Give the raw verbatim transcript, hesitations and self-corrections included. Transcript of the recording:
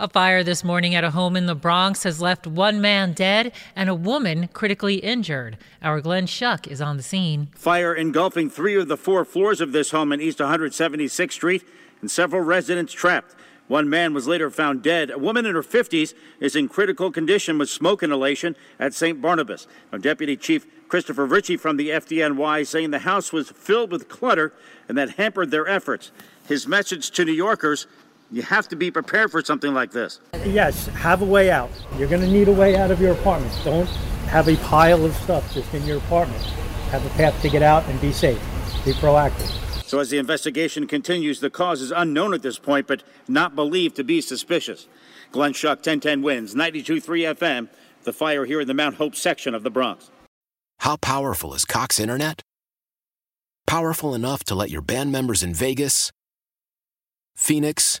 A fire this morning at a home in the Bronx has left one man dead and a woman critically injured. Our Glenn Schuck is on the scene. Fire engulfing three of the four floors of this home in East one seventy-sixth Street and several residents trapped. One man was later found dead. A woman in her fifties is in critical condition with smoke inhalation at Saint Barnabas. Now, Deputy Chief Christopher Ritchie from the F D N Y saying the house was filled with clutter and that hampered their efforts. His message to New Yorkers: you have to be prepared for something like this. Yes, have a way out. You're going to need a way out of your apartment. Don't have a pile of stuff just in your apartment. Have a path to get out and be safe. Be proactive. So as the investigation continues, the cause is unknown at this point, but not believed to be suspicious. Glenn Schuck, ten ten WINS, ninety-two point three F M, the fire here in the Mount Hope section of the Bronx. How powerful is Cox Internet? Powerful enough to let your band members in Vegas, Phoenix,